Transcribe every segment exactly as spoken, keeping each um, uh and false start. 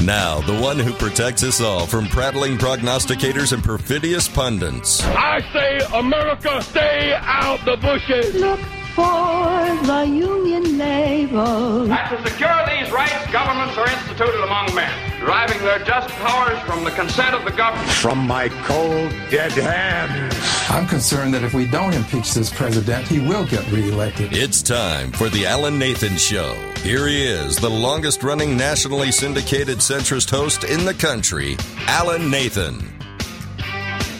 Now, the one who protects us all from prattling prognosticators and perfidious pundits. I say, America, stay out the bushes. Look for the Union Naval. And to secure these rights, governments are instituted among men, deriving their just powers from the consent of the governed. From my cold, dead hands. I'm concerned that if we don't impeach this president, he will get reelected. It's time for the Alan Nathan Show. Here he is, the longest-running nationally syndicated centrist host in the country, Alan Nathan.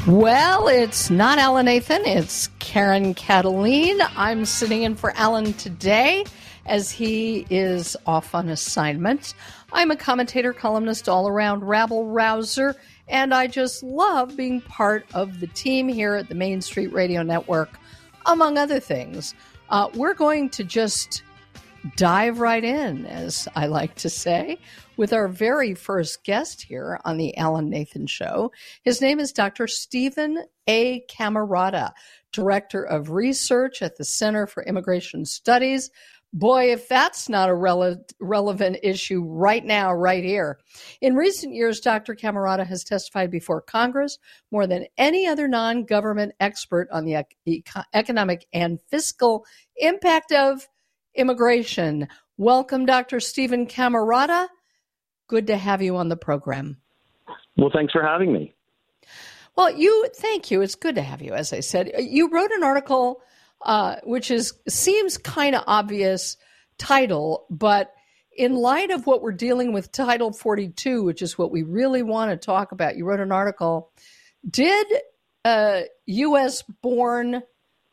Well, it's not Alan Nathan, it's Karen Kataline. I'm sitting in for Alan today as he is off on assignment. I'm a commentator, columnist, all-around rabble-rouser, and I just love being part of the team here at the Main Street Radio Network, among other things. Uh, we're going to just dive right in, as I like to say, with our very first guest here on the Alan Nathan Show. His name is Doctor Steven A. Camarata, Director of Research at the Center for Immigration Studies. Boy, if that's not a rele- relevant issue right now, right here. In recent years, Doctor Camarata has testified before Congress more than any other non-government expert on the e- economic and fiscal impact of immigration. Welcome, Doctor Steven Camarata. Good to have you on the program. Well, thanks for having me. Well, you, thank you. It's good to have you, as I said. You wrote an article, uh, which is seems kind of obvious title, but in light of what we're dealing with Title forty-two, which is what we really want to talk about, you wrote an article, did uh, U S born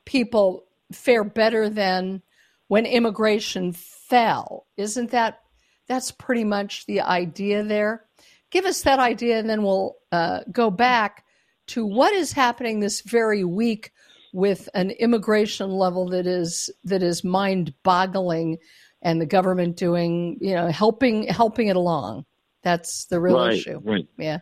people fare better than when immigration fell? Isn't that, that's pretty much the idea there? Give us that idea, and then we'll uh, go back to what is happening this very week with an immigration level that is that is mind-boggling, and the government doing, you know, helping helping it along. That's the real right, issue. Right. Yeah.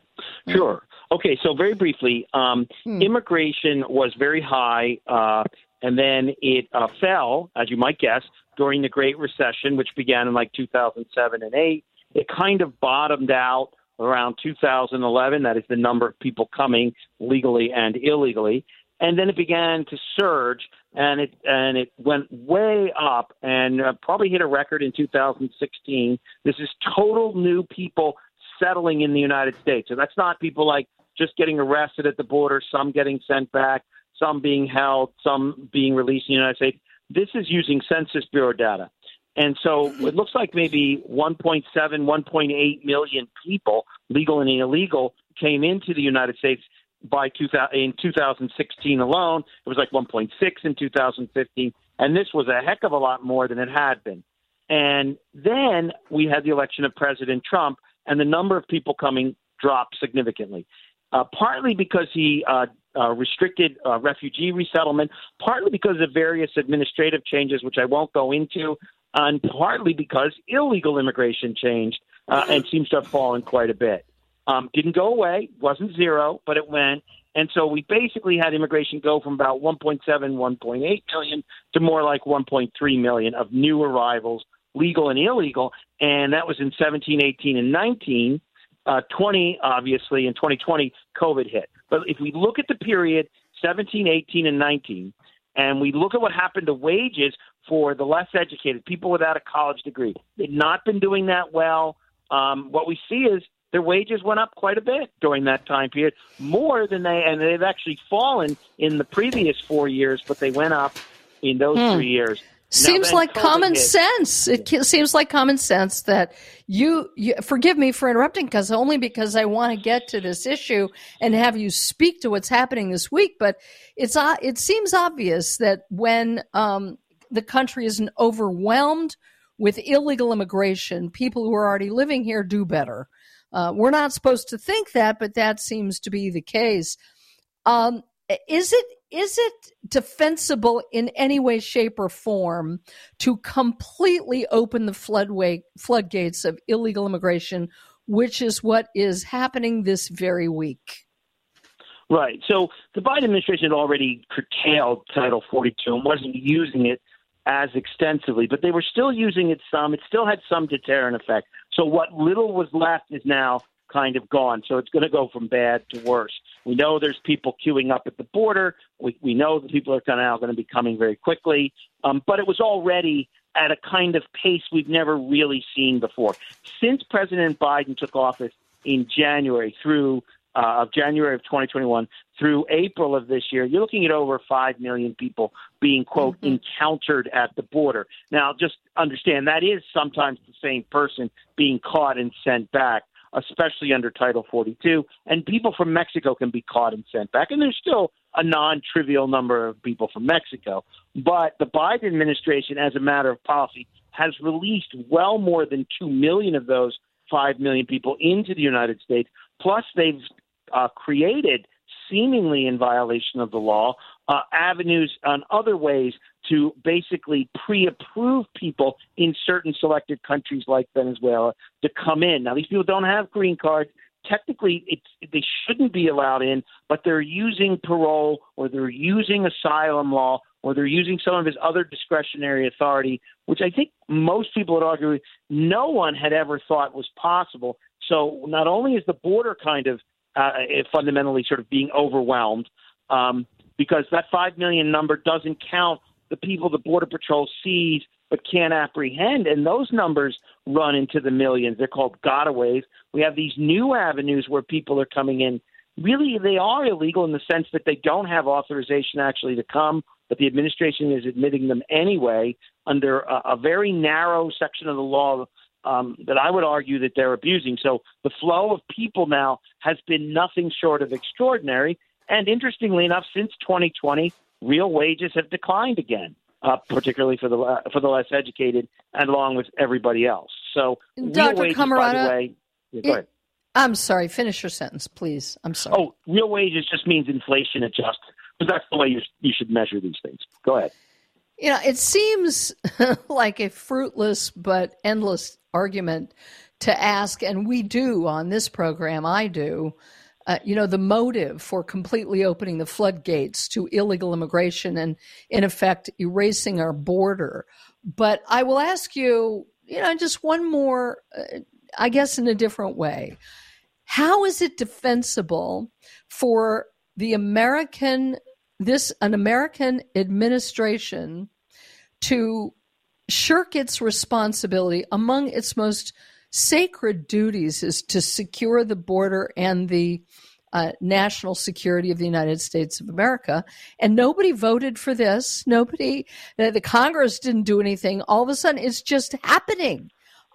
Sure. Okay. So very briefly, um, hmm. immigration was very high. Uh, And then it uh, fell, as you might guess, during the Great Recession, which began in like two thousand seven and eight. It kind of bottomed out around two thousand eleven. That is the number of people coming legally and illegally. And then it began to surge, and it and it went way up and uh, probably hit a record in two thousand sixteen. This is total new people settling in the United States. So that's not people like just getting arrested at the border, some getting sent back, some being held, some being released in the United States. This is using Census Bureau data. And so it looks like maybe one point seven, one point eight million people, legal and illegal, came into the United States by two thousand, in two thousand sixteen alone. It was like one point six in two thousand fifteen. And this was a heck of a lot more than it had been. And then we had the election of President Trump, and the number of people coming dropped significantly, uh, partly because he uh, – Uh, restricted uh, refugee resettlement, partly because of various administrative changes, which I won't go into, and partly because illegal immigration changed uh, and seems to have fallen quite a bit. Um, didn't go away, wasn't zero, but it went. And so we basically had immigration go from about one point seven, one point eight million to more like one point three million of new arrivals, legal and illegal. And that was in seventeen, eighteen, and nineteen. Uh, twenty, obviously, in twenty twenty, COVID hit. But if we look at the period seventeen, eighteen, and nineteen, and we look at what happened to wages for the less educated, people without a college degree, they've not been doing that well. Um, what we see is their wages went up quite a bit during that time period, more than they – and they've actually fallen in the previous four years, but they went up in those hmm. three years. Seems like common sense. It seems like common sense that you, you forgive me for interrupting, because only because I want to get to this issue and have you speak to what's happening this week. But it's uh, it seems obvious that when um, the country is overwhelmed with illegal immigration, people who are already living here do better. Uh, we're not supposed to think that, but that seems to be the case. Um, is it? Is it defensible in any way, shape, or form to completely open the floodway, floodgates of illegal immigration, which is what is happening this very week? Right. So the Biden administration had already curtailed Title forty-two and wasn't using it as extensively, but they were still using it some. It still had some deterrent effect. So what little was left is now kind of gone. So it's going to go from bad to worse. We know there's people queuing up at the border. We we know that people are kind of now going to be coming very quickly. Um, but it was already at a kind of pace we've never really seen before. Since President Biden took office in January through uh, of January of twenty twenty-one through April of this year, you're looking at over five million people being, quote, mm-hmm. encountered at the border. Now, just understand that is sometimes the same person being caught and sent back, especially under Title forty-two. And people from Mexico can be caught and sent back. And there's still a non-trivial number of people from Mexico. But the Biden administration, as a matter of policy, has released well more than two million of those five million people into the United States. Plus, they've uh, created, seemingly in violation of the law, uh, avenues and other ways to basically pre-approve people in certain selected countries like Venezuela to come in. Now, these people don't have green cards. Technically, it's, they shouldn't be allowed in, but they're using parole or they're using asylum law or they're using some of his other discretionary authority, which I think most people would argue no one had ever thought was possible. So not only is the border kind of Uh, fundamentally sort of being overwhelmed um, because that five million number doesn't count the people the Border Patrol sees but can't apprehend. And those numbers run into the millions. They're called gotaways. We have these new avenues where people are coming in. Really, they are illegal in the sense that they don't have authorization actually to come, but the administration is admitting them anyway under a, a very narrow section of the law Um, that I would argue that they're abusing. So the flow of people now has been nothing short of extraordinary. And interestingly enough, since twenty twenty, real wages have declined again, uh, particularly for the uh, for the less educated and along with everybody else. So Doctor real wages, Camarata, by the way, yeah, go it, ahead. I'm sorry. Finish your sentence, please. I'm sorry. Oh, real wages just means inflation adjusted, because that's the way you, you should measure these things. Go ahead. You know, it seems like a fruitless but endless argument to ask, and we do on this program, I do, uh, you know, the motive for completely opening the floodgates to illegal immigration and, in effect, erasing our border. But I will ask you, you know, just one more, uh, I guess in a different way. How is it defensible for the American This an American administration to shirk its responsibility? Among its most sacred duties is to secure the border and the uh, national security of the United States of America. And nobody voted for this. Nobody, the Congress didn't do anything. All of a sudden, it's just happening.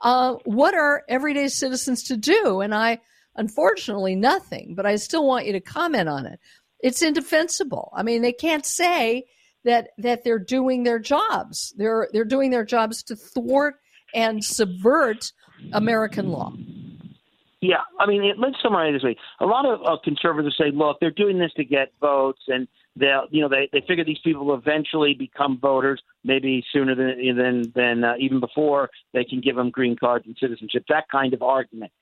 Uh, what are everyday citizens to do? And I, unfortunately, nothing. But I still want you to comment on it. It's indefensible. I mean, they can't say that that they're doing their jobs. They're they're doing their jobs to thwart and subvert American law. Yeah, I mean, it, let's summarize it this way. A lot of uh, conservatives say, look, they're doing this to get votes, and they, you know, they, they figure these people will eventually become voters, maybe sooner than than than uh, even before they can give them green cards and citizenship. That kind of argument.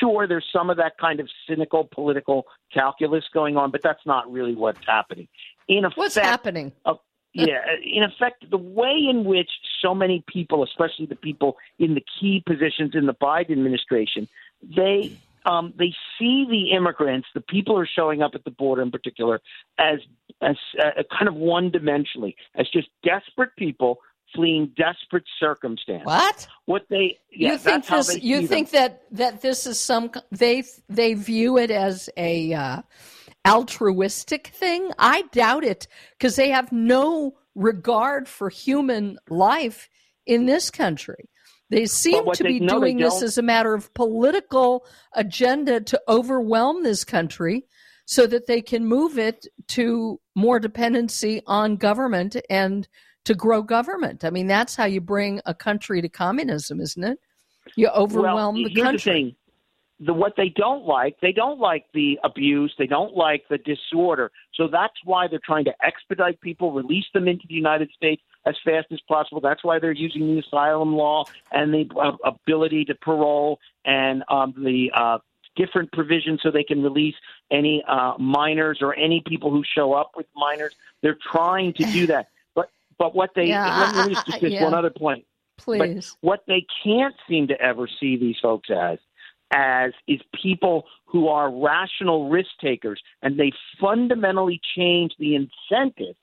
Sure, there's some of that kind of cynical political calculus going on, but that's not really what's happening. In effect, what's happening? Uh, yeah, in effect, the way in which so many people, especially the people in the key positions in the Biden administration, they um, they see the immigrants, the people who are showing up at the border in particular, as as uh, kind of one-dimensionally, as just desperate people fleeing desperate circumstance. What? What they? Yeah, you think that's this? You think them. that that this is some? They they view it as a uh, altruistic thing. I doubt it, because they have no regard for human life in this country. They seem to they, be no, doing this as a matter of political agenda to overwhelm this country, so that they can move it to more dependency on government and to grow government. I mean, that's how you bring a country to communism, isn't it? You overwhelm well, the country. The thing, the, what they don't like, they don't like the abuse. They don't like the disorder. So that's why they're trying to expedite people, release them into the United States as fast as possible. That's why they're using the asylum law and the uh, ability to parole and um, the uh, different provisions so they can release any uh, minors or any people who show up with minors. They're trying to do that. But what they yeah, let me I, just I, yeah. one other point. Please. But what they can't seem to ever see these folks as, as is people who are rational risk takers, and they fundamentally change the incentive.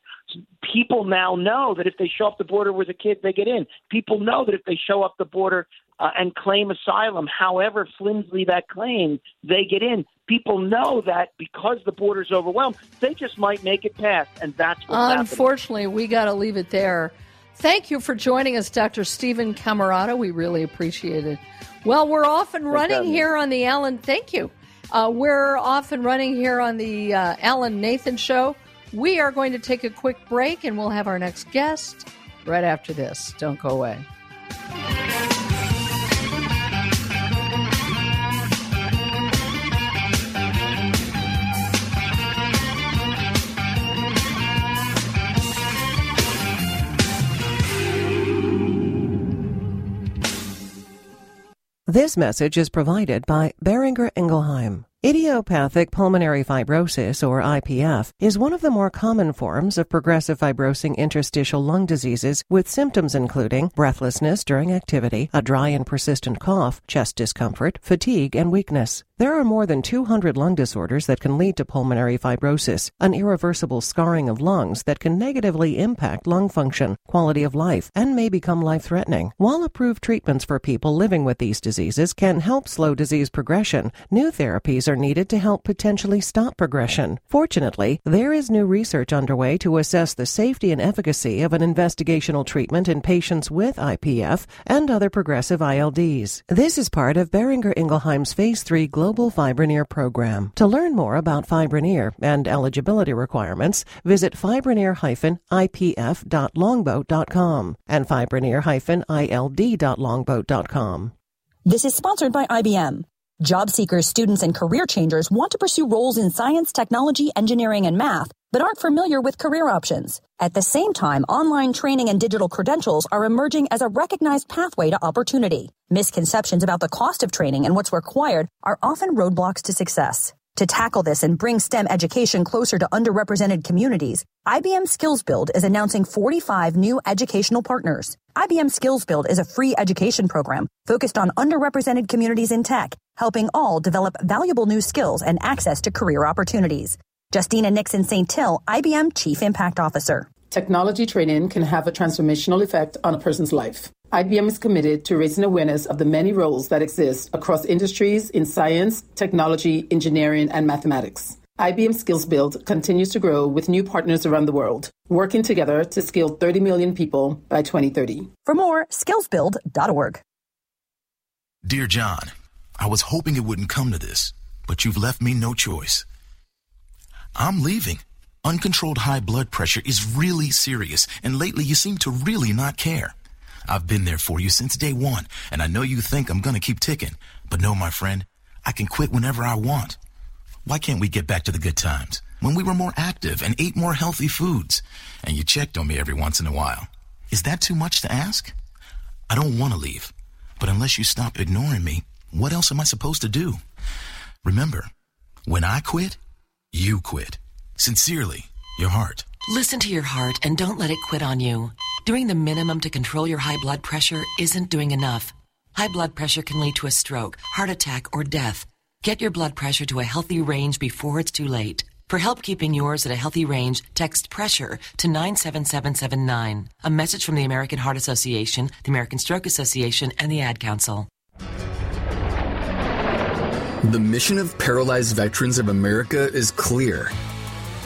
People now know that if they show up the border with a kid, they get in. People know that if they show up the border uh, and claim asylum, however flimsy that claim, they get in. People know that because the border's overwhelmed, they just might make it past, and that's what's happening. Unfortunately, we got to leave it there. Thank you for joining us, Doctor Steven Camarata. We really appreciate it. Well, we're off and running here on the Alan. Thank you. Uh, we're off and running here on the uh, Alan Nathan Show. We are going to take a quick break, and we'll have our next guest right after this. Don't go away. This message is provided by Boehringer Ingelheim. Idiopathic pulmonary fibrosis, or I P F, is one of the more common forms of progressive fibrosing interstitial lung diseases, with symptoms including breathlessness during activity, a dry and persistent cough, chest discomfort, fatigue, and weakness. There are more than two hundred lung disorders that can lead to pulmonary fibrosis, an irreversible scarring of lungs that can negatively impact lung function, quality of life, and may become life-threatening. While approved treatments for people living with these diseases can help slow disease progression, new therapies are needed to help potentially stop progression. Fortunately, there is new research underway to assess the safety and efficacy of an investigational treatment in patients with I P F and other progressive I L Ds. This is part of Boehringer Ingelheim's Phase three Global Fibroneer program. To learn more about Fibroneer and eligibility requirements, visit fibroneer dash I P F dot longboat dot com and fibroneer dash I L D dot longboat dot com. This is sponsored by I B M. Job seekers, students, and career changers want to pursue roles in science, technology, engineering, and math, but aren't familiar with career options. At the same time, online training and digital credentials are emerging as a recognized pathway to opportunity. Misconceptions about the cost of training and what's required are often roadblocks to success. To tackle this and bring STEM education closer to underrepresented communities, I B M SkillsBuild is announcing forty-five new educational partners. I B M SkillsBuild is a free education program focused on underrepresented communities in tech, helping all develop valuable new skills and access to career opportunities. Justina Nixon-Saintill, I B M Chief Impact Officer. Technology training can have a transformational effect on a person's life. I B M is committed to raising awareness of the many roles that exist across industries in science, technology, engineering, and mathematics. I B M SkillsBuild continues to grow with new partners around the world, working together to skill thirty million people by twenty thirty. For more, skills build dot org. Dear John, I was hoping it wouldn't come to this, but you've left me no choice. I'm leaving. Uncontrolled high blood pressure is really serious, and lately you seem to really not care. I've been there for you since day one, and I know you think I'm going to keep ticking. But no, my friend, I can quit whenever I want. Why can't we get back to the good times when we were more active and ate more healthy foods, and you checked on me every once in a while? Is that too much to ask? I don't want to leave, but unless you stop ignoring me, what else am I supposed to do? Remember, when I quit, you quit. Sincerely, your heart. Listen to your heart and don't let it quit on you. Doing the minimum to control your high blood pressure isn't doing enough. High blood pressure can lead to a stroke, heart attack, or death. Get your blood pressure to a healthy range before it's too late. For help keeping yours at a healthy range, text PRESSURE to nine seven seven seven nine. A message from the American Heart Association, the American Stroke Association, and the Ad Council. The mission of Paralyzed Veterans of America is clear.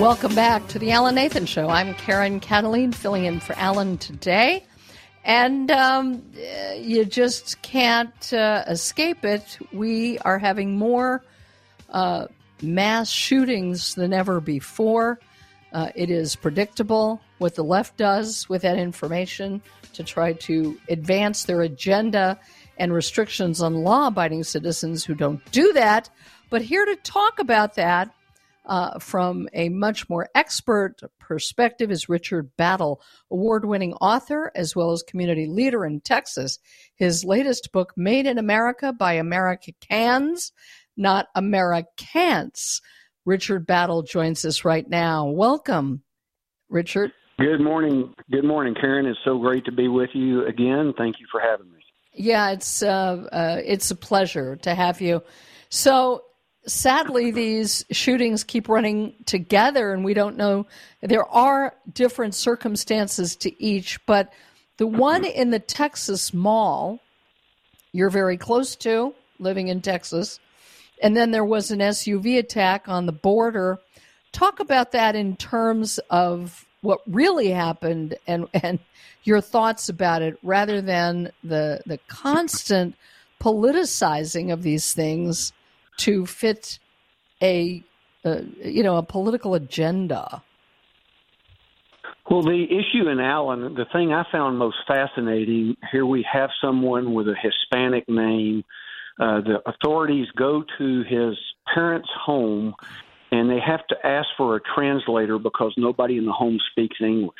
Welcome back to the Alan Nathan Show. I'm Karen Kataline, filling in for Alan today. And um, you just can't uh, escape it. We are having more uh, mass shootings than ever before. Uh, it is predictable what the left does with that information to try to advance their agenda and restrictions on law-abiding citizens who don't do that. But here to talk about that uh, from a much more expert perspective is Richard Battle, award-winning author as well as community leader in Texas. His latest book, Made in America by Americans, Not Americants. Richard Battle joins us right now. Welcome, Richard. Good morning. Good morning, Karen. It's so great to be with you again. Thank you for having me. Yeah, it's uh, uh, it's a pleasure to have you. So sadly, these shootings keep running together, and we don't know. There are different circumstances to each, but the one in the Texas mall, you're very close to, living in Texas. And then there was an S U V attack on the border. Talk about that in terms of what really happened and, and your thoughts about it, rather than the the constant politicizing of these things to fit a uh, you know a political agenda. Well, the issue in Allen, the thing I found most fascinating here, we have someone with a Hispanic name. Uh, the authorities go to his parents' home, and they have to ask for a translator because nobody in the home speaks English.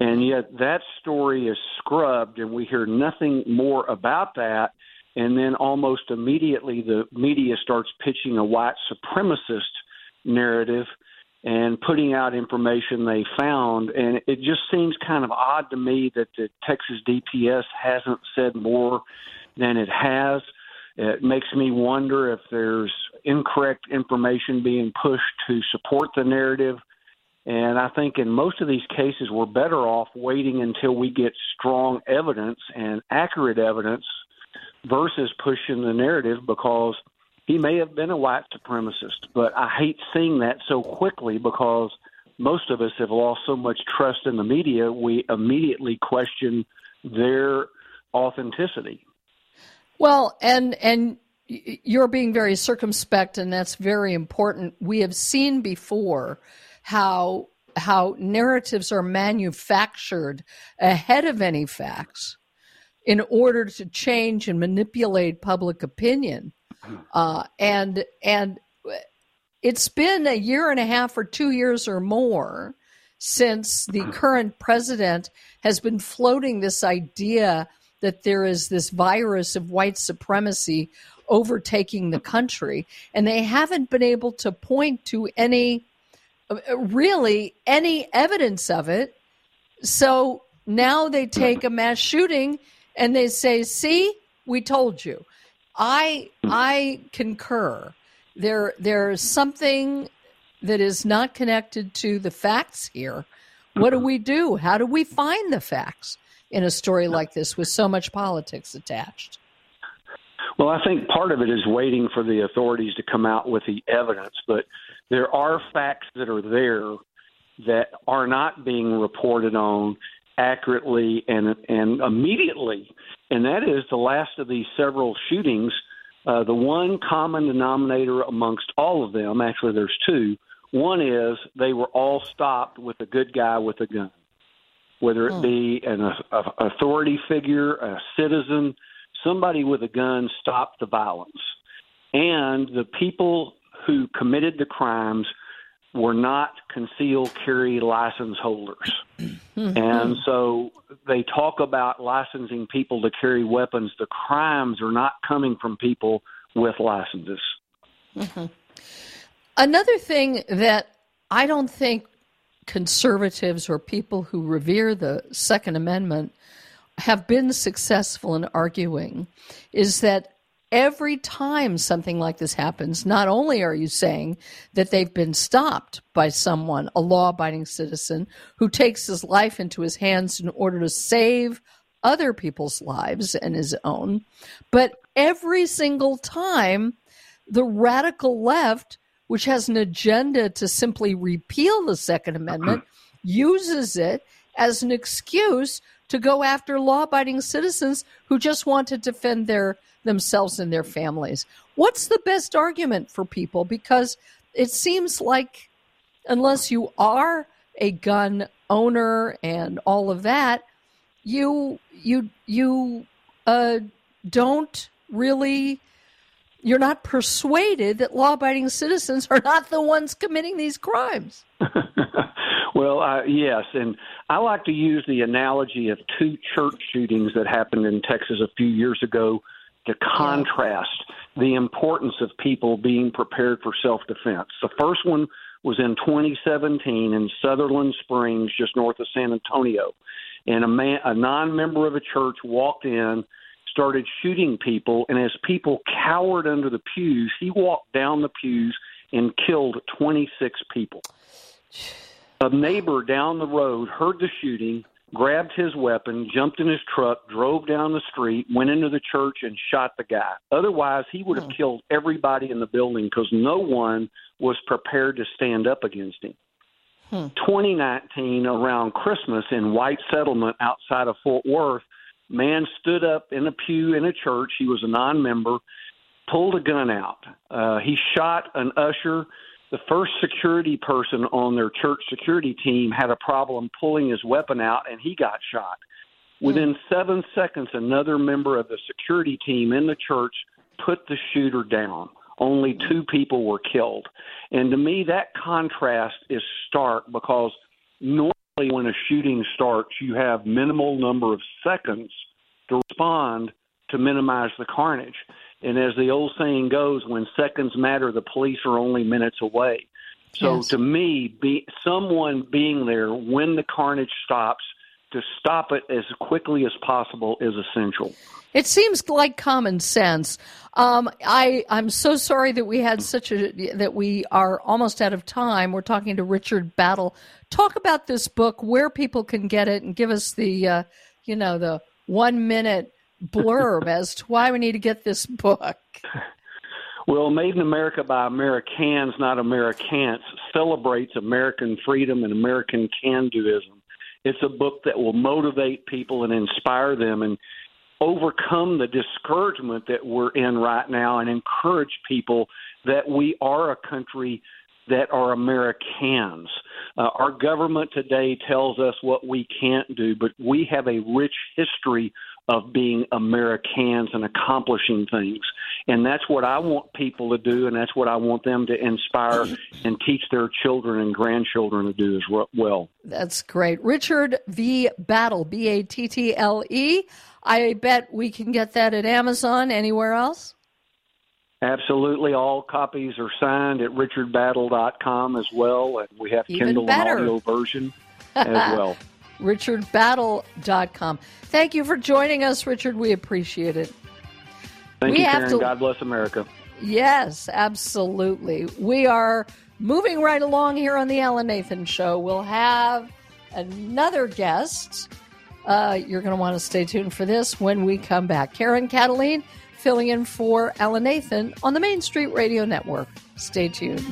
And yet that story is scrubbed, and we hear nothing more about that. And then almost immediately the media starts pitching a white supremacist narrative and putting out information they found. And it just seems kind of odd to me that the Texas D P S hasn't said more than it has. It makes me wonder if there's incorrect information being pushed to support the narrative. And I think in most of these cases, we're better off waiting until we get strong evidence and accurate evidence versus pushing the narrative, because he may have been a white supremacist. But I hate seeing that so quickly, because most of us have lost so much trust in the media, we immediately question their authenticity. Well, and and you're being very circumspect, and that's very important. We have seen before how how narratives are manufactured ahead of any facts in order to change and manipulate public opinion. Uh, and and it's been a year and a half or two years or more since the current president has been floating this idea that there is this virus of white supremacy overtaking the country. And they haven't been able to point to any, really, any evidence of it. So now they take a mass shooting and they say, see, we told you. I I concur. There There's something that is not connected to the facts here. What do we do? How do we find the facts in a story like this with so much politics attached? Well, I think part of it is waiting for the authorities to come out with the evidence, but there are facts that are there that are not being reported on accurately and and immediately, and that is the last of these several shootings. Uh, the one common denominator amongst all of them, actually there's two, one is they were all stopped with a good guy with a gun. Whether it be an a, authority figure, a citizen, somebody with a gun stopped the violence. And the people who committed the crimes were not concealed carry license holders. Mm-hmm. And so they talk about licensing people to carry weapons. The crimes are not coming from people with licenses. Mm-hmm. Another thing that I don't think conservatives or people who revere the Second Amendment have been successful in arguing is that every time something like this happens, not only are you saying that they've been stopped by someone, a law-abiding citizen who takes his life into his hands in order to save other people's lives and his own, but every single time the radical left, which has an agenda to simply repeal the Second Amendment, uses it as an excuse to go after law-abiding citizens who just want to defend their themselves and their families. What's the best argument for people? Because it seems like unless you are a gun owner and all of that, you you you uh, don't really, you're not persuaded that law-abiding citizens are not the ones committing these crimes. Well, uh, yes, and I like to use the analogy of two church shootings that happened in Texas a few years ago to contrast the importance of people being prepared for self-defense. The first one was in twenty seventeen in Sutherland Springs, just north of San Antonio, and a man, a non-member of a church walked in, started shooting people, and as people cowered under the pews, he walked down the pews and killed twenty-six people. A neighbor down the road heard the shooting, grabbed his weapon, jumped in his truck, drove down the street, went into the church, and shot the guy. Otherwise, he would have killed everybody in the building because no one was prepared to stand up against him. Hmm. twenty nineteen, around Christmas, in White Settlement outside of Fort Worth, man stood up in a pew in a church. He was a non-member, pulled a gun out. Uh, he shot an usher. The first security person on their church security team had a problem pulling his weapon out, and he got shot. Within seven seconds, another member of the security team in the church put the shooter down. Only two people were killed. And to me, that contrast is stark because normally when a shooting starts, you have minimal number of seconds to respond to minimize the carnage. And as the old saying goes, when seconds matter, the police are only minutes away. So yes. to me, be, someone being there when the carnage stops, to stop it as quickly as possible is essential. It seems like common sense. Um, I, I'm so sorry that we had such a that we are almost out of time. We're talking to Richard Battle. Talk about this book, where people can get it, and give us the uh, you know the one minute blurb as to why we need to get this book. Well, Made in America by Americans, Not Americants, celebrates American freedom and American can-doism. It's a book that will motivate people and inspire them and overcome the discouragement that we're in right now and encourage people that we are a country that are Americans. Uh, our government today tells us what we can't do, but we have a rich history of being Americans and accomplishing things. And that's what I want people to do, and that's what I want them to inspire and teach their children and grandchildren to do as well. That's great. Richard V. Battle, B A T T L E. I bet we can get that at Amazon, anywhere else? Absolutely. All copies are signed at richard battle dot com as well, and we have Even Kindle better. and audio version as well. richard battle dot com. Thank you for joining us, Richard. We appreciate it. Thank we you, Karen. To... God bless America. Yes, absolutely. We are moving right along here on the Alan Nathan Show. We'll have another guest. Uh, you're going to want to stay tuned for this when we come back. Karen Kataline filling in for Alan Nathan on the Main Street Radio Network. Stay tuned.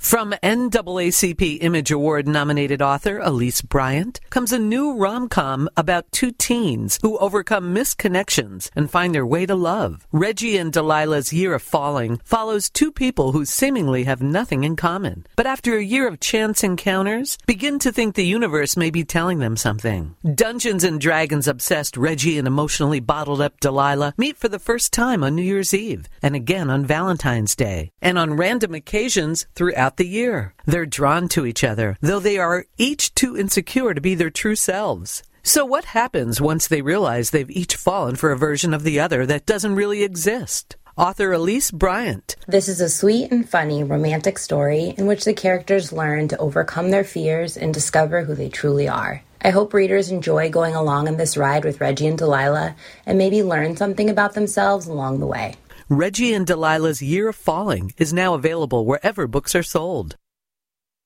From N double A C P Image Award-nominated author Elise Bryant comes a new rom-com about two teens who overcome misconnections and find their way to love. Reggie and Delilah's Year of Falling follows two people who seemingly have nothing in common, but after a year of chance encounters, begin to think the universe may be telling them something. Dungeons and Dragons-obsessed Reggie and emotionally bottled-up Delilah meet for the first time on New Year's Eve, and again on Valentine's Day, and on random occasions throughout the the year. They're drawn to each other, though they are each too insecure to be their true selves. So what happens once they realize they've each fallen for a version of the other that doesn't really exist? Author Elise Bryant. This is a sweet and funny romantic story in which the characters learn to overcome their fears and discover who they truly are. I hope readers enjoy going along on this ride with Reggie and Delilah and maybe learn something about themselves along the way. Reggie and Delilah's Year of Falling is now available wherever books are sold.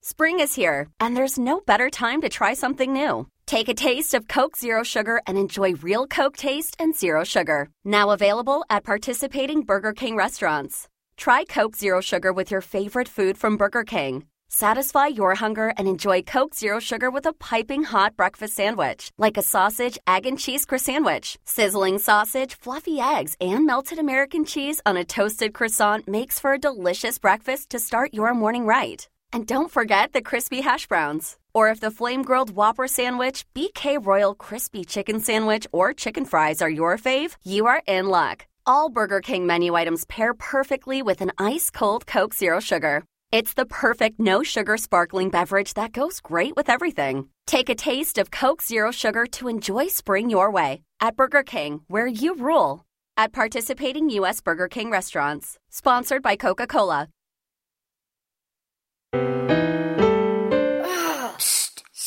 Spring is here, and there's no better time to try something new. Take a taste of Coke Zero Sugar and enjoy real Coke taste and zero sugar. Now available at participating Burger King restaurants. Try Coke Zero Sugar with your favorite food from Burger King. Satisfy your hunger and enjoy Coke Zero Sugar with a piping hot breakfast sandwich, like a sausage, egg, and cheese croissant sandwich. Sizzling sausage, fluffy eggs, and melted American cheese on a toasted croissant makes for a delicious breakfast to start your morning right. And don't forget the crispy hash browns. Or if the flame-grilled Whopper sandwich, B K Royal Crispy Chicken Sandwich, or chicken fries are your fave, you are in luck. All Burger King menu items pair perfectly with an ice-cold Coke Zero Sugar. It's the perfect no-sugar sparkling beverage that goes great with everything. Take a taste of Coke Zero Sugar to enjoy spring your way at Burger King, where you rule. At participating U S Burger King restaurants. Sponsored by Coca-Cola.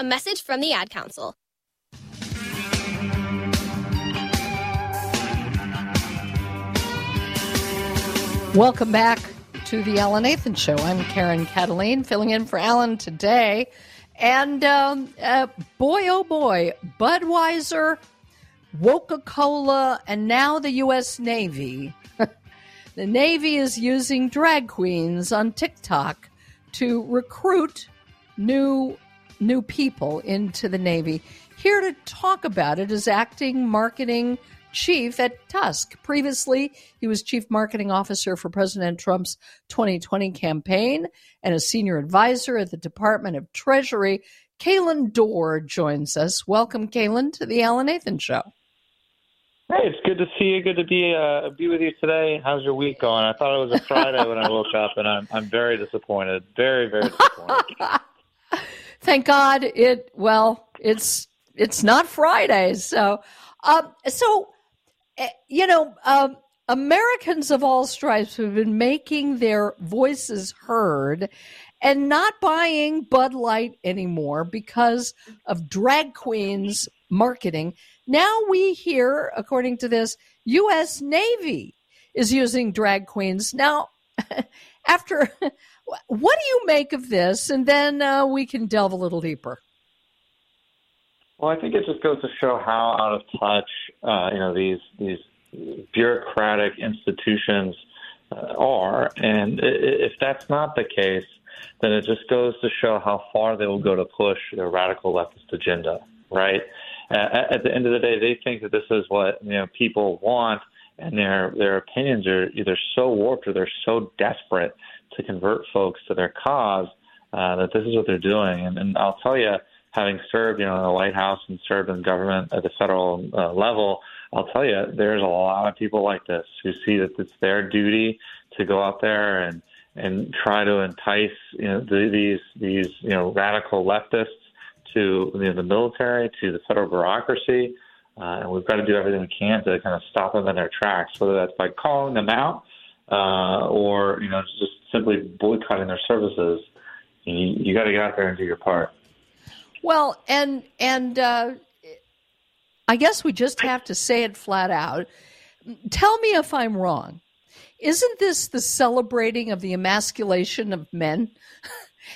A message from the Ad Council. Welcome back to the Alan Nathan Show. I'm Karen Kataline, filling in for Alan today. And um, uh, boy, oh boy, Budweiser, Coca-Cola, and now the U S Navy. The Navy is using drag queens on TikTok to recruit new new people into the Navy. Here to talk about it is acting, marketing, chief at Tusk. Previously, he was chief marketing officer for President Trump's twenty twenty campaign and a senior advisor at the Department of Treasury. Kalen Dorr joins us. Welcome, Kalen, to the Alan Nathan Show. Hey, it's good to see you. Good to be uh, be with you today. How's your week going? I thought it was a Friday when I woke up, and I'm I'm very disappointed. Very, very disappointed. Thank God it. Well, it's it's not Friday, so um, so you know, uh, Americans of all stripes have been making their voices heard and not buying Bud Light anymore because of drag queens marketing. Now we hear, according to this, U S Navy is using drag queens. Now, after, what do you make of this? And then uh, we can delve a little deeper. Well, I think it just goes to show how out of touch, uh, you know, these these bureaucratic institutions uh, are. And if that's not the case, then it just goes to show how far they will go to push their radical leftist agenda, right? At the end of the day, they think that this is what, you know, people want, and their their opinions are either so warped or they're so desperate to convert folks to their cause uh, that this is what they're doing. And, and I'll tell you, having served, you know, in the White House and served in government at the federal uh, level, I'll tell you, there's a lot of people like this who see that it's their duty to go out there and and try to entice, you know, these these you know radical leftists to you know, the military, to the federal bureaucracy, uh, and we've got to do everything we can to kind of stop them in their tracks, whether that's by calling them out uh, or, you know, just simply boycotting their services. You, you got to get out there and do your part. Well, and and uh, I guess we just have to say it flat out. Tell me if I'm wrong. Isn't this the celebrating of the emasculation of men?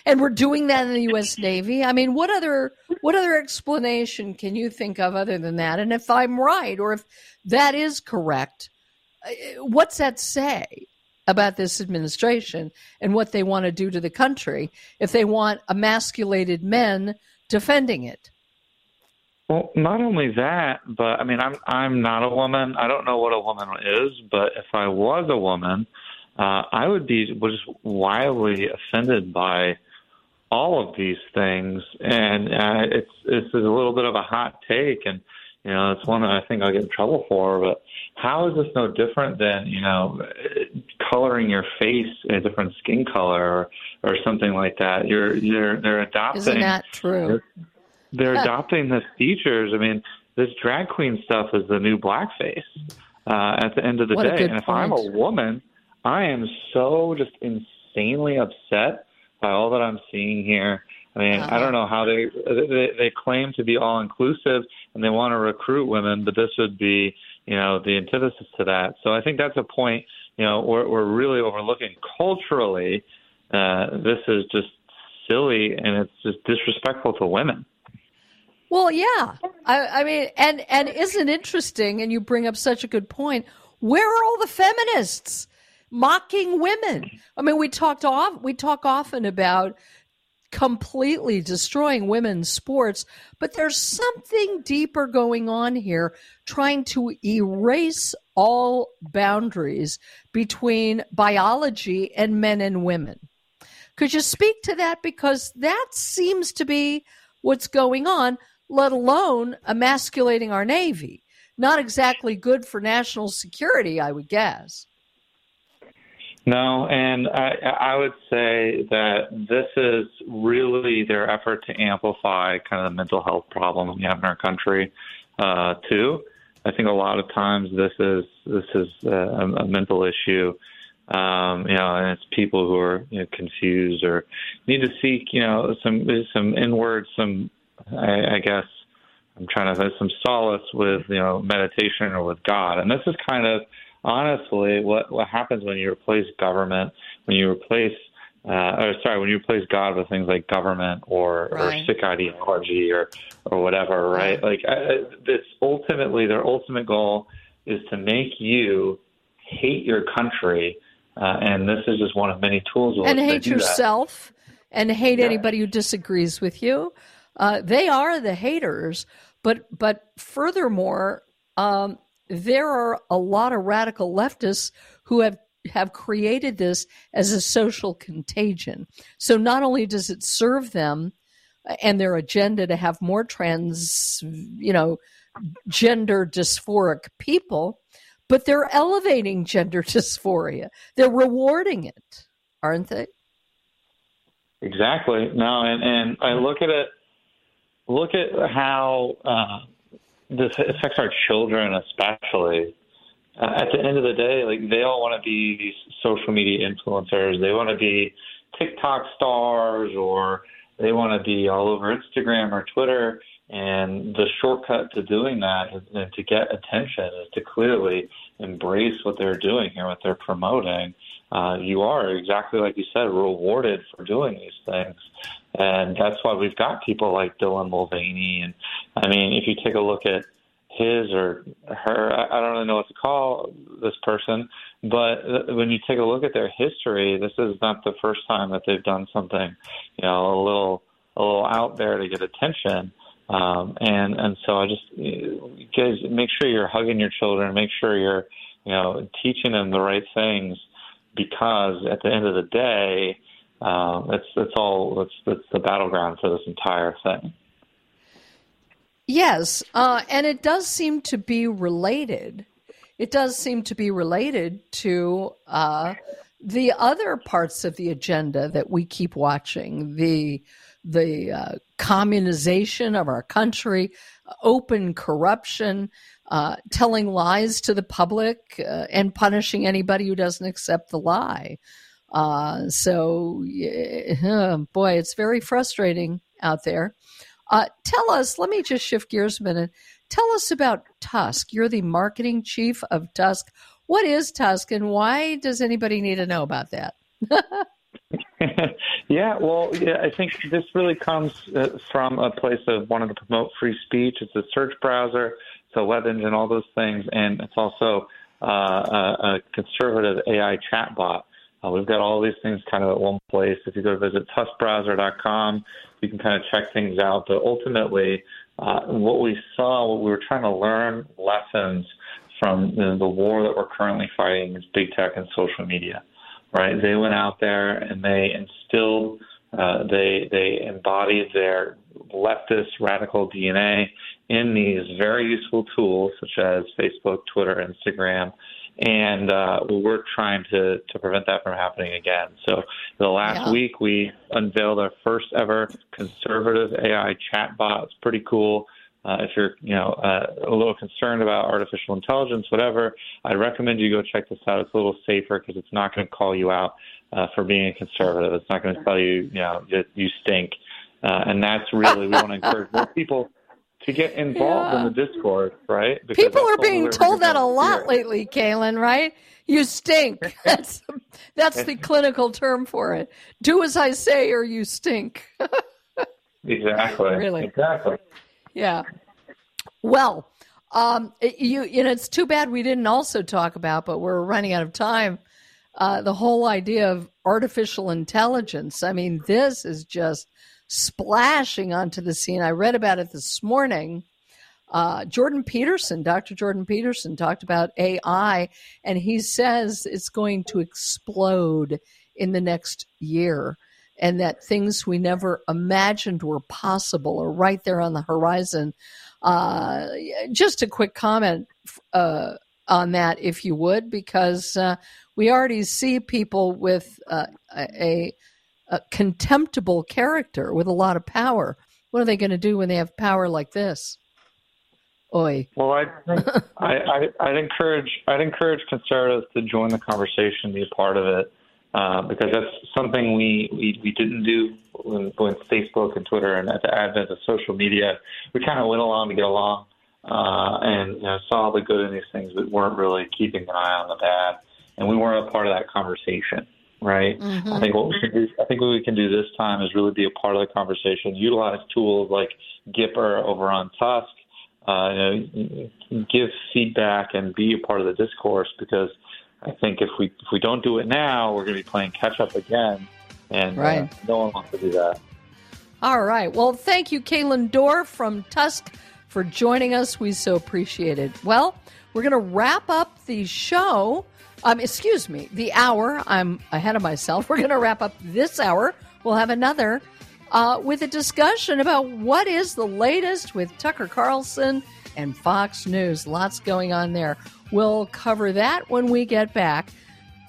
And we're doing that in the U S Navy. I mean, what other what other explanation can you think of other than that? And if I'm right, or if that is correct, what's that say about this administration and what they want to do to the country if they want emasculated men defending it? Well, not only that, but I mean, I'm I'm not a woman. I don't know what a woman is, but if I was a woman, Uh, I would be was wildly offended by all of these things, and uh, it's this is a little bit of a hot take, and you know it's one that I think I'll get in trouble for. But how is this no different than you know coloring your face a different skin color or, or something like that? You're you're they're adopting. Isn't that true? They're, they're adopting the features. I mean, this drag queen stuff is the new blackface. Uh, at the end of the what day, and if point. I'm a woman, I am so just insanely upset by all that I'm seeing here. I mean, uh-huh. I don't know how they, they they claim to be all-inclusive and they want to recruit women, but this would be, you know, the antithesis to that. So I think that's a point, you know, we're, we're really overlooking. Culturally, uh, this is just silly and it's just disrespectful to women. Well, yeah. I, I mean, and, and isn't interesting, and you bring up such a good point, where are all the feminists mocking women? I mean, we talked off. We talk often about completely destroying women's sports, but there's something deeper going on here, trying to erase all boundaries between biology and men and women. Could you speak to that? Because that seems to be what's going on, let alone emasculating our Navy. Not exactly good for national security, I would guess. No, and I, I would say that this is really their effort to amplify kind of the mental health problem we have in our country, uh, too. I think a lot of times this is this is a, a mental issue, um, you know, and it's people who are you know, confused or need to seek, you know, some some inward, some I, I guess I'm trying to say some solace with you know meditation or with God, and this is kind of. Honestly, what what happens when you replace government, when you replace, uh, or sorry, when you replace God with things like government or, right. or sick ideology or, or whatever, right? Like, I, it's ultimately, their ultimate goal is to make you hate your country, uh, and this is just one of many tools. And hate yourself that. and hate yeah. anybody who disagrees with you. Uh, they are the haters, but, but furthermore, um, there are a lot of radical leftists who have, have created this as a social contagion. So not only does it serve them and their agenda to have more trans, you know, gender dysphoric people, but they're elevating gender dysphoria. They're rewarding it, aren't they? Exactly. No, and, and I look at it, look at how uh, this affects our children especially. Uh, at the end of the day, like, they all want to be these social media influencers. They want to be TikTok stars, or they want to be all over Instagram or Twitter. And the shortcut to doing that is, and to get attention, is to clearly embrace what they're doing here, what they're promoting. Uh, you are, exactly like you said, rewarded for doing these things. And that's why we've got people like Dylan Mulvaney. And, I mean, if you take a look at his or her, I don't really know what to call this person, but when you take a look at their history, this is not the first time that they've done something, you know, a little, a little out there to get attention. Um, and, and so I just, guys, make sure you're hugging your children, make sure you're, you know, teaching them the right things. Because at the end of the day, um, it's it's all it's, it's the battleground for this entire thing. Yes, uh, and it does seem to be related. It does seem to be related to uh, the other parts of the agenda that we keep watching: the the uh, communization of our country, open corruption. Uh, telling lies to the public uh, and punishing anybody who doesn't accept the lie. Uh, so, yeah, boy, it's very frustrating out there. Uh, tell us, let me just shift gears a minute. Tell us about Tusk. You're the marketing chief of Tusk. What is Tusk, and why does anybody need to know about that? Yeah, well, yeah, I think this really comes uh, from a place of wanting to promote free speech. It's a search browser. So web engine, all those things, and it's also uh, a, a conservative A I chatbot. Uh, we've got all these things kind of at one place. If you go to visit tusk browser dot com, you can kind of check things out. But ultimately, uh, what we saw, what we were trying to learn lessons from you know, the war that we're currently fighting is big tech and social media, right? They went out there and they instilled, uh, they they embodied their leftist radical D N A in these very useful tools such as Facebook, Twitter, Instagram, and uh, we're trying to, to prevent that from happening again. So the last yeah. week we unveiled our first ever conservative A I chatbot. It's pretty cool. Uh, if you're you know uh, a little concerned about artificial intelligence, whatever, I recommend you go check this out. It's a little safer because it's not going to call you out uh, for being a conservative. It's not going to tell you you know that you stink, uh, and that's really we want to encourage more people to get involved yeah. in the discourse, right? Because people are being told that a lot here. lately, Kaylin, right? You stink. That's that's the clinical term for it. Do as I say or you stink. Exactly. Really. Exactly. Yeah. Well, um, you, you know, it's too bad we didn't also talk about, but we're running out of time, uh, the whole idea of artificial intelligence. I mean, this is just splashing onto the scene. I read about it this morning. Uh, Jordan Peterson, Doctor Jordan Peterson, talked about A I, and he says it's going to explode in the next year, and that things we never imagined were possible are right there on the horizon. Uh, just a quick comment uh, on that, if you would, because uh, we already see people with uh, a a contemptible character with a lot of power. What are they going to do when they have power like this? Oy. Well, I, I, I, I'd encourage, I'd encourage conservatives to join the conversation, be a part of it, uh, because that's something we, we, we didn't do when, when Facebook and Twitter and at the advent of social media, we kind of went along to get along, uh, and you know, saw the good in these things, but weren't really keeping an eye on the bad, and we weren't a part of that conversation. Right. Mm-hmm. I think what we can do, I think what we can do this time is really be a part of the conversation. Utilize tools like Gipper over on Tusk. Uh, you know, give feedback and be a part of the discourse, because I think if we if we don't do it now, we're going to be playing catch up again, and right. uh, no one wants to do that. All right. Well, thank you, Kaylin Dorr from Tusk for joining us. We so appreciate it. Well, we're going to wrap up the show. Um, excuse me, the hour. I'm ahead of myself. We're going to wrap up this hour. We'll have another uh, with a discussion about what is the latest with Tucker Carlson and Fox News. Lots going on there. We'll cover that when we get back.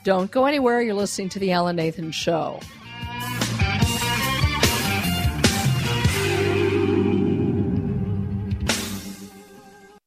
Don't go anywhere. You're listening to The Alan Nathan Show.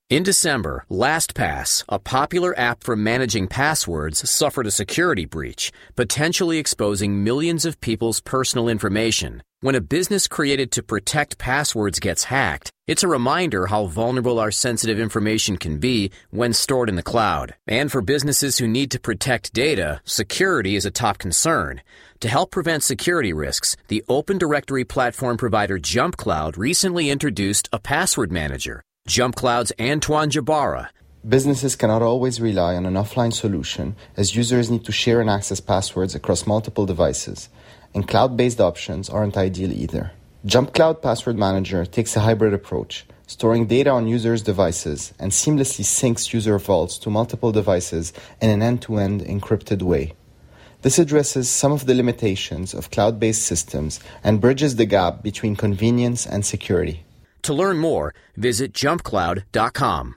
In December, LastPass, a popular app for managing passwords, suffered a security breach, potentially exposing millions of people's personal information. When a business created to protect passwords gets hacked, it's a reminder how vulnerable our sensitive information can be when stored in the cloud. And for businesses who need to protect data, security is a top concern. To help prevent security risks, the open directory platform provider JumpCloud recently introduced a password manager. JumpCloud's Antoine Jabara. Businesses cannot always rely on an offline solution, as users need to share and access passwords across multiple devices, and cloud-based options aren't ideal either. JumpCloud Password Manager takes a hybrid approach, storing data on users' devices and seamlessly syncs user vaults to multiple devices in an end-to-end encrypted way. This addresses some of the limitations of cloud-based systems and bridges the gap between convenience and security. To learn more, visit jump cloud dot com.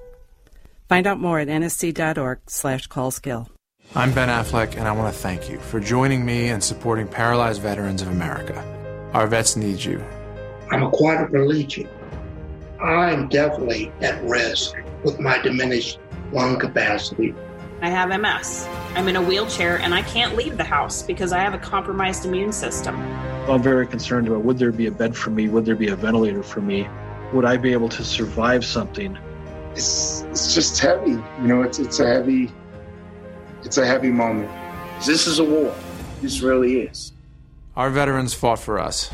Find out more at N S C dot org slash call skill. I'm Ben Affleck, and I want to thank you for joining me and supporting Paralyzed Veterans of America. Our vets need you. I'm a quadriplegic. I'm definitely at risk with my diminished lung capacity. I have M S. I'm in a wheelchair, and I can't leave the house because I have a compromised immune system. I'm very concerned about, would there be a bed for me? Would there be a ventilator for me? Would I be able to survive something it's it's just heavy. You know, it's it's a heavy it's a heavy moment. This is a war. This really is. Our veterans fought for us.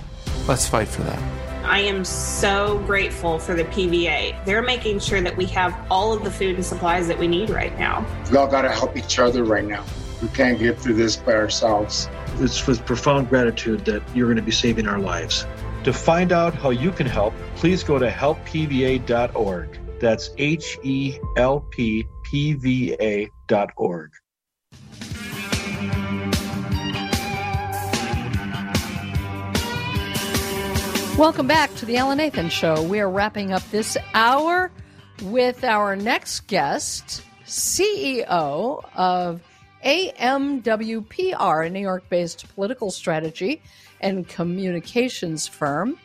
Let's fight for them. I am so grateful for the P V A. They're making sure that we have all of the food and supplies that we need right now. We all got to help each other right now. We can't get through this by ourselves. It's with profound gratitude that you're going to be saving our lives. To find out how you can help, please go to help p v a dot org. That's H E L P P V A dot org. Welcome back to the Alan Nathan Show. We are wrapping up this hour with our next guest, C E O of A M W P R, a New York-based political strategy and communications firm.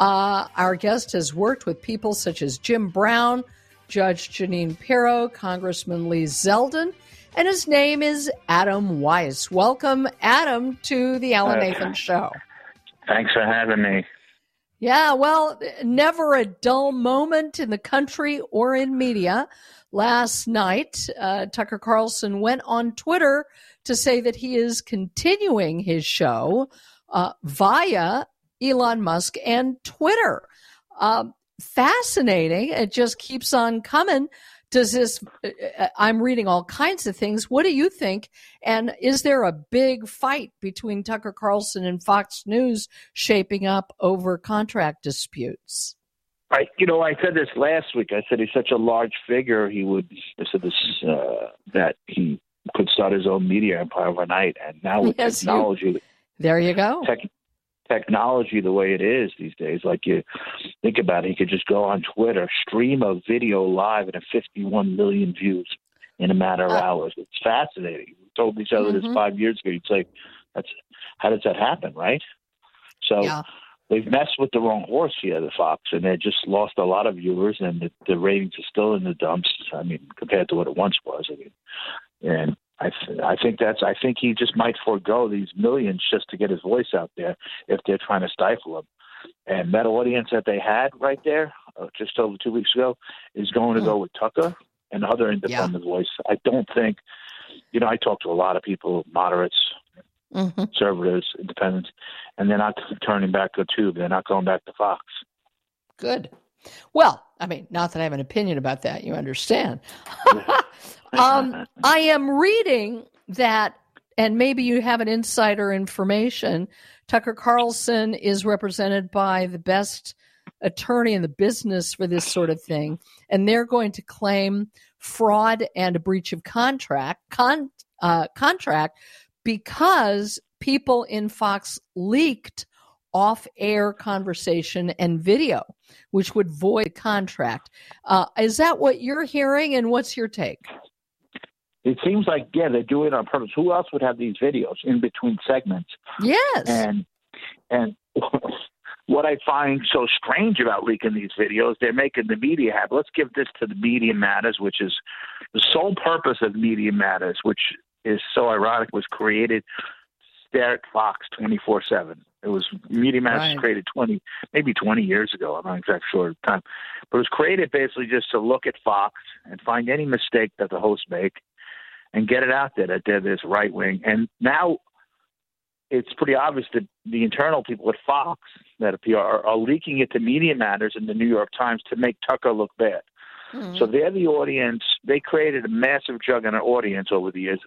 Uh, our guest has worked with people such as Jim Brown, Judge Jeanine Pirro, Congressman Lee Zeldin, and his name is Adam Weiss. Welcome, Adam, to the Alan uh, Nathan Show. Thanks for having me. Yeah, well, never a dull moment in the country or in media. Last night, uh, Tucker Carlson went on Twitter to say that he is continuing his show uh, via Elon Musk and Twitter. Uh, fascinating. It just keeps on coming. Does this, I'm reading all kinds of things. What do you think? And is there a big fight between Tucker Carlson and Fox News shaping up over contract disputes? I, you know, I said this last week. I said he's such a large figure. He would, I said this, uh, that he could start his own media empire overnight. And now with yes, technology. You, there you go. Tech, technology the way it is these days, like you think about it, you could just go on Twitter, stream a video live and have fifty-one million views in a matter of uh, hours. It's fascinating. We told each other mm-hmm. this five years ago. It's like, that's how does that happen, right? So yeah. They've messed with the wrong horse here, the Fox, and they just lost a lot of viewers, and the, the ratings are still in the dumps. I mean, compared to what it once was. I mean, and I, th- I think that's. I think he just might forego these millions just to get his voice out there if they're trying to stifle him. And that audience that they had right there uh, just over two weeks ago is going to go with Tucker and other independent yeah. voice. I don't think, you know, I talk to a lot of people, moderates, mm-hmm. conservatives, independents, and they're not turning back to Tube. They're not going back to Fox. Good. Well, I mean, not that I have an opinion about that. You understand. um, I am reading that, and maybe you have an insider information. Tucker Carlson is represented by the best attorney in the business for this sort of thing, and they're going to claim fraud and a breach of contract con, uh, contract because people in Fox leaked off-air conversation and video, which would void the contract. Uh, is that what you're hearing, and what's your take? It seems like, yeah, they're doing it on purpose. Who else would have these videos in between segments? Yes. And and what I find so strange about leaking these videos, they're making the media have, let's give this to the Media Matters, which is the sole purpose of Media Matters, which is so ironic, was created to stare at Fox twenty-four seven. It was Media Matters right. created twenty, maybe twenty years ago. I'm not exactly sure of the time, but it was created basically just to look at Fox and find any mistake that the hosts make and get it out there that they're this right wing. And now it's pretty obvious that the internal people at Fox that appear are, are leaking it to Media Matters and the New York Times to make Tucker look bad. Mm-hmm. So they're the audience. They created a massive juggernaut audience over the years,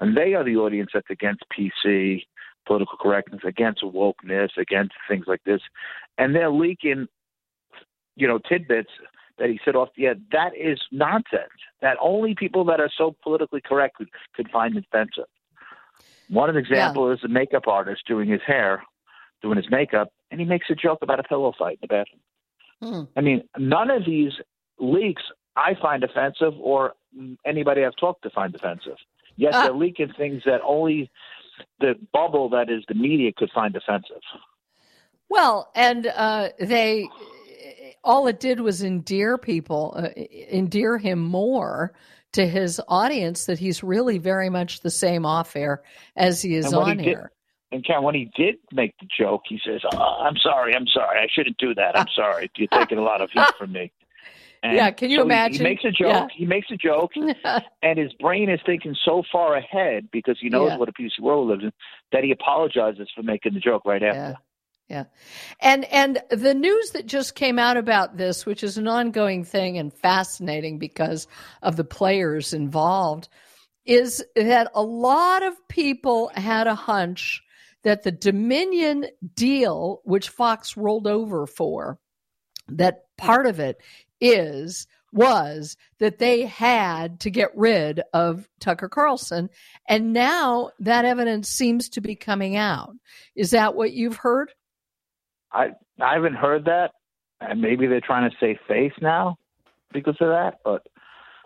and they are the audience that's against P C, political correctness, against wokeness, against things like this. And they're leaking, you know, tidbits that he said off the air. That is nonsense. That only people that are so politically correct could find offensive. One example yeah. is a makeup artist doing his hair, doing his makeup, and he makes a joke about a pillow fight in the bathroom. Mm-hmm. I mean, none of these leaks I find offensive or anybody I've talked to find offensive. Yes, ah. they're leaking things that only the bubble that is the media could find offensive. Well, and uh, they all it did was endear people, uh, endear him more to his audience that he's really very much the same off air as he is on air. And Karen, when he did make the joke, he says, oh, I'm sorry, I'm sorry. I shouldn't do that. I'm sorry. You're taking a lot of heat from me. And yeah, can you so imagine? He, he makes a joke. Yeah. He makes a joke, and his brain is thinking so far ahead because he knows yeah. what a piece of world lives in that he apologizes for making the joke right after. Yeah. Yeah. And and the news that just came out about this, which is an ongoing thing and fascinating because of the players involved, is that a lot of people had a hunch that the Dominion deal, which Fox rolled over for, that part of it is was that they had to get rid of Tucker Carlson. And now that evidence seems to be coming out. Is that what you've heard? I I haven't heard that. And maybe they're trying to save face now because of that. But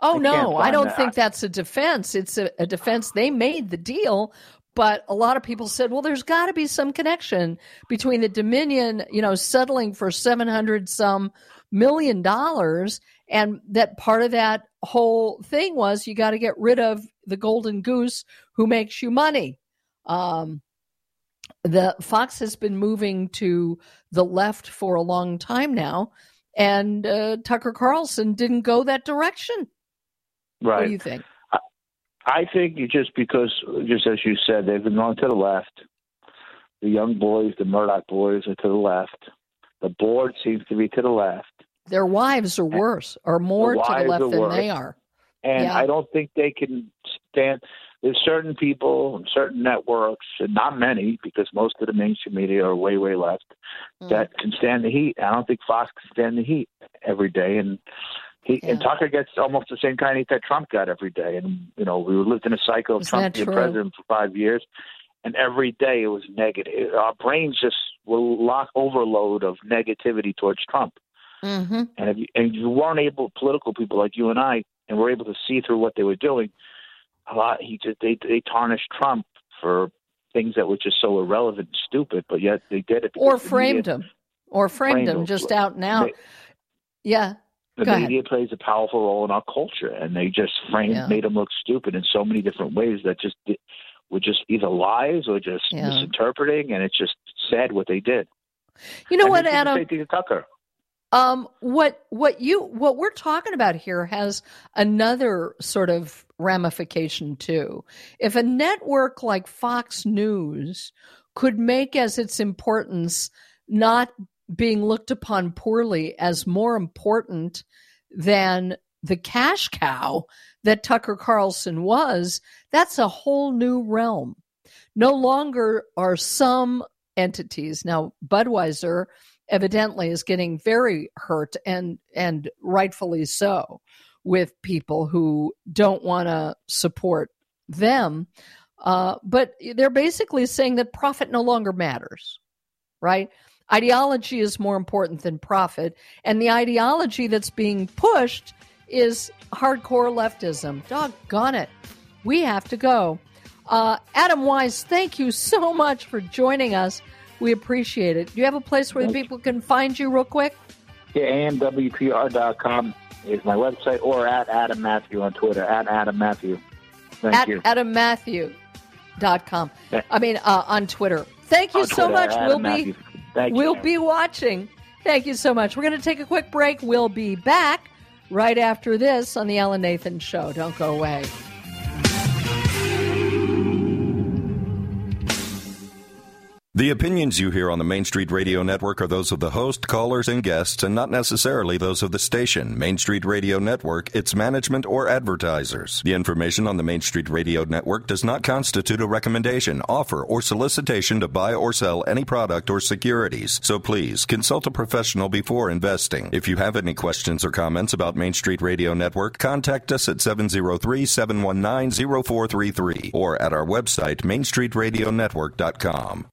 oh, I no, I don't that. think that's a defense. It's a, a defense. They made the deal. But a lot of people said, well, there's got to be some connection between the Dominion, you know, settling for seven hundred some million dollars. And that part of that whole thing was you got to get rid of the golden goose who makes you money. Um The Fox has been moving to the left for a long time now, and uh, Tucker Carlson didn't go that direction. Right. What do you think? I, I think you just because, just as you said, they've been going to the left. The young boys, the Murdoch boys are to the left. The board seems to be to the left. Their wives are worse, or more to the left than they are. And yeah. I don't think they can stand... There's certain people and certain networks, and not many, because most of the mainstream media are way, way left, mm. that can stand the heat. I don't think Fox can stand the heat every day. And he yeah. and Tucker gets almost the same kind of heat that Trump got every day. And, you know, we lived in a cycle of Is Trump being president for five years, and every day it was negative. Our brains just were locked overload of negativity towards Trump. Mm-hmm. And, if you, and you weren't able, political people like you and I, and were able to see through what they were doing, a lot. He just they they tarnished Trump for things that were just so irrelevant and stupid, but yet they did it. Or framed him, or framed him just out and out. Yeah, the media plays a powerful role in our culture, and they just framed yeah. made him look stupid in so many different ways that just were just either lies or just yeah. misinterpreting, and it's just sad what they did. You know what, Adam? They did to Tucker. Um, what what you what we're talking about here has another sort of ramification too. If a network like Fox News could make as its importance not being looked upon poorly as more important than the cash cow that Tucker Carlson was, that's a whole new realm. No longer are some entities now Budweiser. Evidently is getting very hurt and and rightfully so with people who don't want to support them. Uh, but they're basically saying that profit no longer matters, right? Ideology is more important than profit. And the ideology that's being pushed is hardcore leftism. Doggone it. We have to go. Uh, Adam Wise, thank you so much for joining us. We appreciate it. Do you have a place where people can find you real quick? Yeah, A M W P R dot com is my website, or at Adam Matthew on Twitter, at Adam Matthew. Thank at you. Adam Matthew dot com. I mean, uh, on Twitter. Thank you on so Twitter, much. Adam we'll Matthew. be Thank We'll you, be watching. Thank you so much. We're going to take a quick break. We'll be back right after this on The Alan Nathan Show. Don't go away. The opinions you hear on the Main Street Radio Network are those of the host, callers, and guests, and not necessarily those of the station, Main Street Radio Network, its management, or advertisers. The information on the Main Street Radio Network does not constitute a recommendation, offer, or solicitation to buy or sell any product or securities, so please consult a professional before investing. If you have any questions or comments about Main Street Radio Network, contact us at seven oh three, seven one nine, oh four three three or at our website, main street radio network dot com.